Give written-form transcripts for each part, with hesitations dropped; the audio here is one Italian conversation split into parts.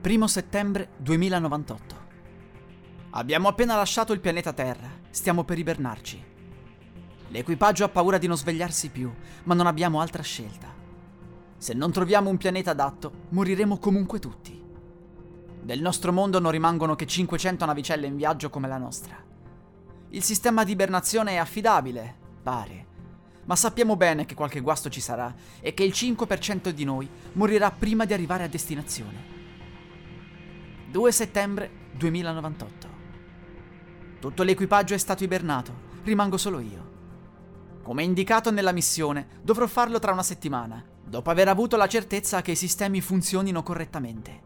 1 settembre 2098. Abbiamo appena lasciato il pianeta Terra, stiamo per ibernarci. L'equipaggio ha paura di non svegliarsi più, ma non abbiamo altra scelta. Se non troviamo un pianeta adatto, moriremo comunque tutti. Del nostro mondo non rimangono che 500 navicelle in viaggio come la nostra. Il sistema di ibernazione è affidabile, pare, ma sappiamo bene che qualche guasto ci sarà e che il 5% di noi morirà prima di arrivare a destinazione. 2 settembre 2098. Tutto l'equipaggio è stato ibernato, rimango solo io. Come indicato nella missione, dovrò farlo tra 1 settimana, dopo aver avuto la certezza che i sistemi funzionino correttamente.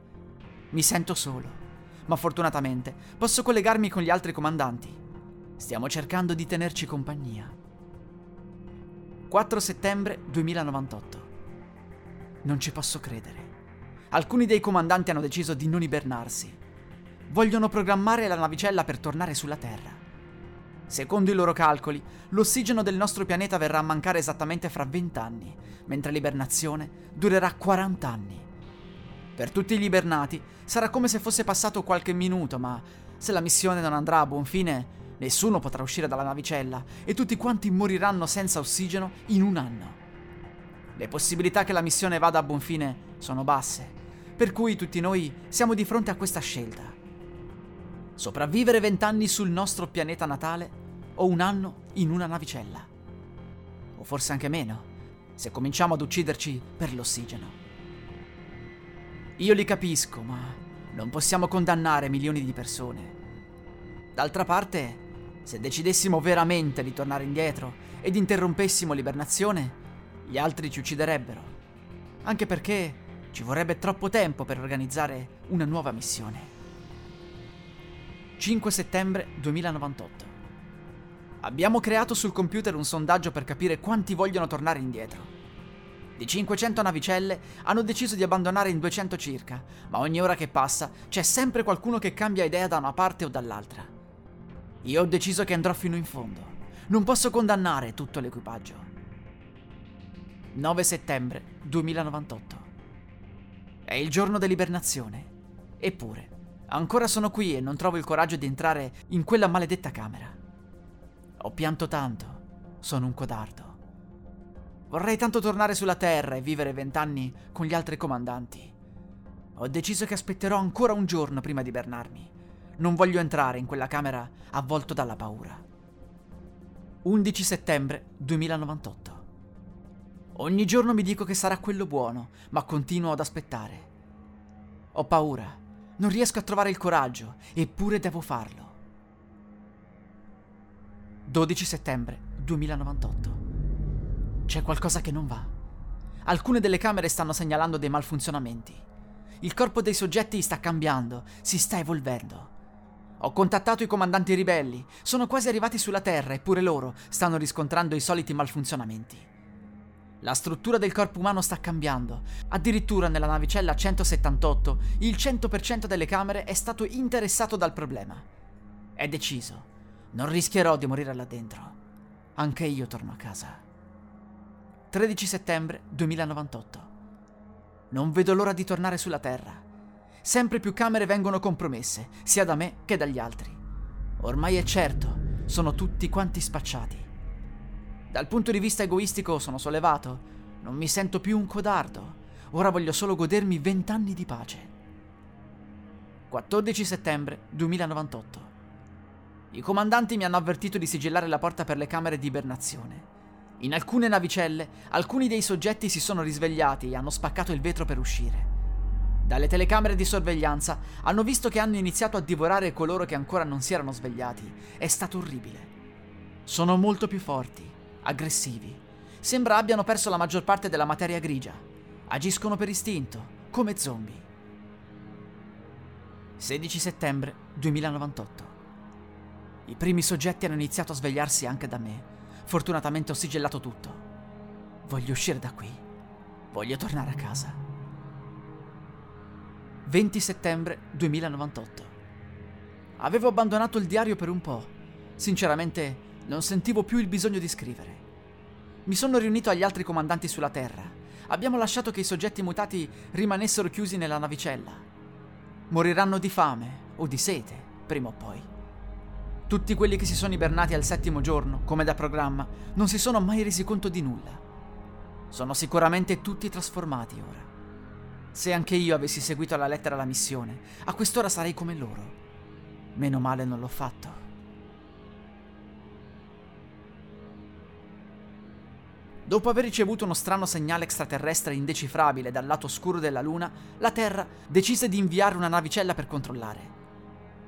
Mi sento solo, ma fortunatamente posso collegarmi con gli altri comandanti. Stiamo cercando di tenerci compagnia. 4 settembre 2098. Non ci posso credere. Alcuni dei comandanti hanno deciso di non ibernarsi. Vogliono programmare la navicella per tornare sulla Terra. Secondo i loro calcoli, l'ossigeno del nostro pianeta verrà a mancare esattamente fra 20 anni, mentre l'ibernazione durerà 40 anni. Per tutti gli ibernati sarà come se fosse passato qualche minuto, ma se la missione non andrà a buon fine, nessuno potrà uscire dalla navicella e tutti quanti moriranno senza ossigeno in 1 anno. Le possibilità che la missione vada a buon fine sono basse. Per cui tutti noi siamo di fronte a questa scelta. Sopravvivere 20 anni sul nostro pianeta natale o 1 anno in una navicella. O forse anche meno, se cominciamo ad ucciderci per l'ossigeno. Io li capisco, ma non possiamo condannare milioni di persone. D'altra parte, se decidessimo veramente di tornare indietro ed interrompessimo l'ibernazione, gli altri ci ucciderebbero. Anche perché ci vorrebbe troppo tempo per organizzare una nuova missione. 5 settembre 2098. Abbiamo creato sul computer un sondaggio per capire quanti vogliono tornare indietro. Di 500 navicelle hanno deciso di abbandonare in 200 circa, ma ogni ora che passa c'è sempre qualcuno che cambia idea da una parte o dall'altra. Io ho deciso che andrò fino in fondo. Non posso condannare tutto l'equipaggio. 9 settembre 2098. È il giorno dell'ibernazione. Eppure, ancora sono qui e non trovo il coraggio di entrare in quella maledetta camera. Ho pianto tanto, sono un codardo. Vorrei tanto tornare sulla Terra e vivere 20 anni con gli altri comandanti. Ho deciso che aspetterò ancora un giorno prima di ibernarmi. Non voglio entrare in quella camera avvolto dalla paura. 11 settembre 2098. Ogni giorno mi dico che sarà quello buono, ma continuo ad aspettare. Ho paura, non riesco a trovare il coraggio, eppure devo farlo. 12 settembre 2098. C'è qualcosa che non va. Alcune delle camere stanno segnalando dei malfunzionamenti. Il corpo dei soggetti sta cambiando, si sta evolvendo. Ho contattato i comandanti ribelli, sono quasi arrivati sulla Terra, eppure loro stanno riscontrando i soliti malfunzionamenti. La struttura del corpo umano sta cambiando. Addirittura nella navicella 178, il 100% delle camere è stato interessato dal problema. È deciso. Non rischierò di morire là dentro. Anche io torno a casa. 13 settembre 2098. Non vedo l'ora di tornare sulla Terra. Sempre più camere vengono compromesse, sia da me che dagli altri. Ormai è certo, sono tutti quanti spacciati. Dal punto di vista egoistico sono sollevato, non mi sento più un codardo, ora voglio solo godermi 20 anni di pace. 14 settembre 2098. I comandanti mi hanno avvertito di sigillare la porta per le camere di ibernazione. In alcune navicelle, alcuni dei soggetti si sono risvegliati e hanno spaccato il vetro per uscire. Dalle telecamere di sorveglianza hanno visto che hanno iniziato a divorare coloro che ancora non si erano svegliati. È stato orribile. Sono molto più forti. Aggressivi. Sembra abbiano perso la maggior parte della materia grigia. Agiscono per istinto, come zombie. 16 settembre 2098. I primi soggetti hanno iniziato a svegliarsi anche da me. Fortunatamente ho sigillato tutto. Voglio uscire da qui. Voglio tornare a casa. 20 settembre 2098. Avevo abbandonato il diario per un po'. Sinceramente, non sentivo più il bisogno di scrivere. Mi sono riunito agli altri comandanti sulla Terra. Abbiamo lasciato che i soggetti mutati rimanessero chiusi nella navicella. Moriranno di fame o di sete, prima o poi. Tutti quelli che si sono ibernati al settimo giorno, come da programma, non si sono mai resi conto di nulla. Sono sicuramente tutti trasformati ora. Se anche io avessi seguito alla lettera la missione, a quest'ora sarei come loro. Meno male non l'ho fatto. Dopo aver ricevuto uno strano segnale extraterrestre indecifrabile dal lato oscuro della Luna, la Terra decise di inviare una navicella per controllare.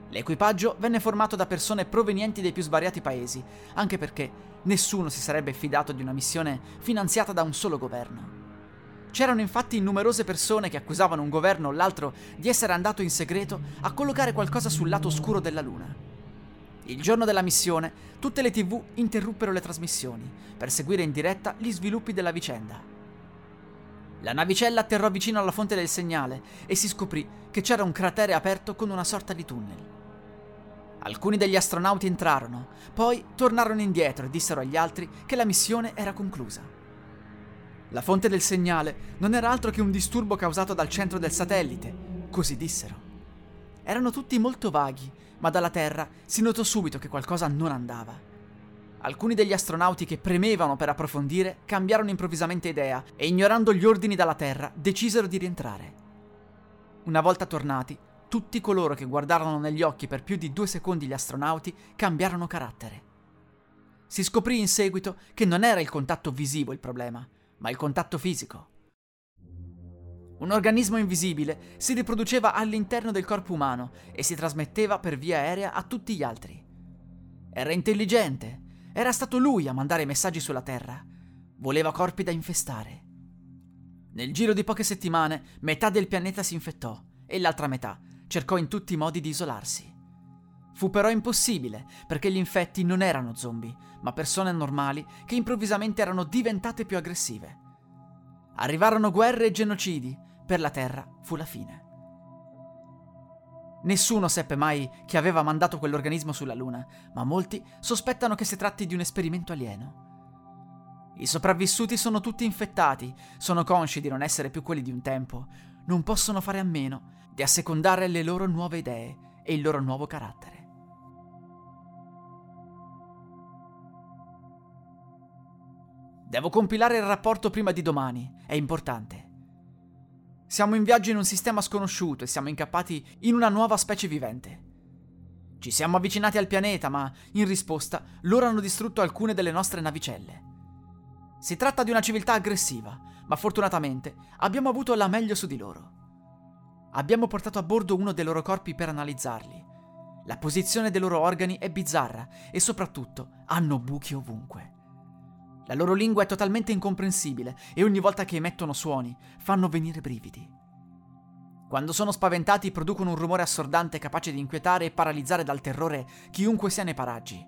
L'equipaggio venne formato da persone provenienti dai più svariati paesi, anche perché nessuno si sarebbe fidato di una missione finanziata da un solo governo. C'erano infatti numerose persone che accusavano un governo o l'altro di essere andato in segreto a collocare qualcosa sul lato oscuro della Luna. Il giorno della missione, tutte le TV interruppero le trasmissioni per seguire in diretta gli sviluppi della vicenda. La navicella atterrò vicino alla fonte del segnale e si scoprì che c'era un cratere aperto con una sorta di tunnel. Alcuni degli astronauti entrarono, poi tornarono indietro e dissero agli altri che la missione era conclusa. La fonte del segnale non era altro che un disturbo causato dal centro del satellite, così dissero. Erano tutti molto vaghi, ma dalla Terra si notò subito che qualcosa non andava. Alcuni degli astronauti che premevano per approfondire cambiarono improvvisamente idea e, ignorando gli ordini dalla Terra, decisero di rientrare. Una volta tornati, tutti coloro che guardarono negli occhi per più di 2 secondi gli astronauti cambiarono carattere. Si scoprì in seguito che non era il contatto visivo il problema, ma il contatto fisico. Un organismo invisibile si riproduceva all'interno del corpo umano e si trasmetteva per via aerea a tutti gli altri. Era intelligente, era stato lui a mandare messaggi sulla Terra. Voleva corpi da infestare. Nel giro di poche settimane, metà del pianeta si infettò e l'altra metà cercò in tutti i modi di isolarsi. Fu però impossibile, perché gli infetti non erano zombie, ma persone normali che improvvisamente erano diventate più aggressive. Arrivarono guerre e genocidi. Per la Terra fu la fine. Nessuno seppe mai chi aveva mandato quell'organismo sulla Luna, ma molti sospettano che si tratti di un esperimento alieno. I sopravvissuti sono tutti infettati, sono consci di non essere più quelli di un tempo, non possono fare a meno di assecondare le loro nuove idee e il loro nuovo carattere. Devo compilare il rapporto prima di domani, è importante. Siamo in viaggio in un sistema sconosciuto e siamo incappati in una nuova specie vivente. Ci siamo avvicinati al pianeta, ma in risposta loro hanno distrutto alcune delle nostre navicelle. Si tratta di una civiltà aggressiva, ma fortunatamente abbiamo avuto la meglio su di loro. Abbiamo portato a bordo uno dei loro corpi per analizzarli. La posizione dei loro organi è bizzarra e soprattutto hanno buchi ovunque. La loro lingua è totalmente incomprensibile e ogni volta che emettono suoni fanno venire brividi. Quando sono spaventati producono un rumore assordante capace di inquietare e paralizzare dal terrore chiunque sia nei paraggi.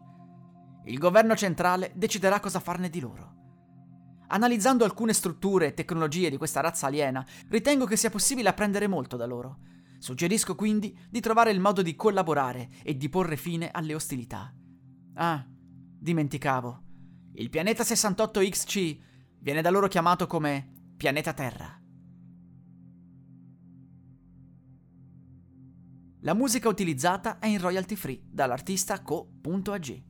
Il governo centrale deciderà cosa farne di loro. Analizzando alcune strutture e tecnologie di questa razza aliena, ritengo che sia possibile apprendere molto da loro. Suggerisco quindi di trovare il modo di collaborare e di porre fine alle ostilità. Ah, dimenticavo. Il pianeta 68XC viene da loro chiamato come pianeta Terra. La musica utilizzata è in royalty free dall'artista co.ag.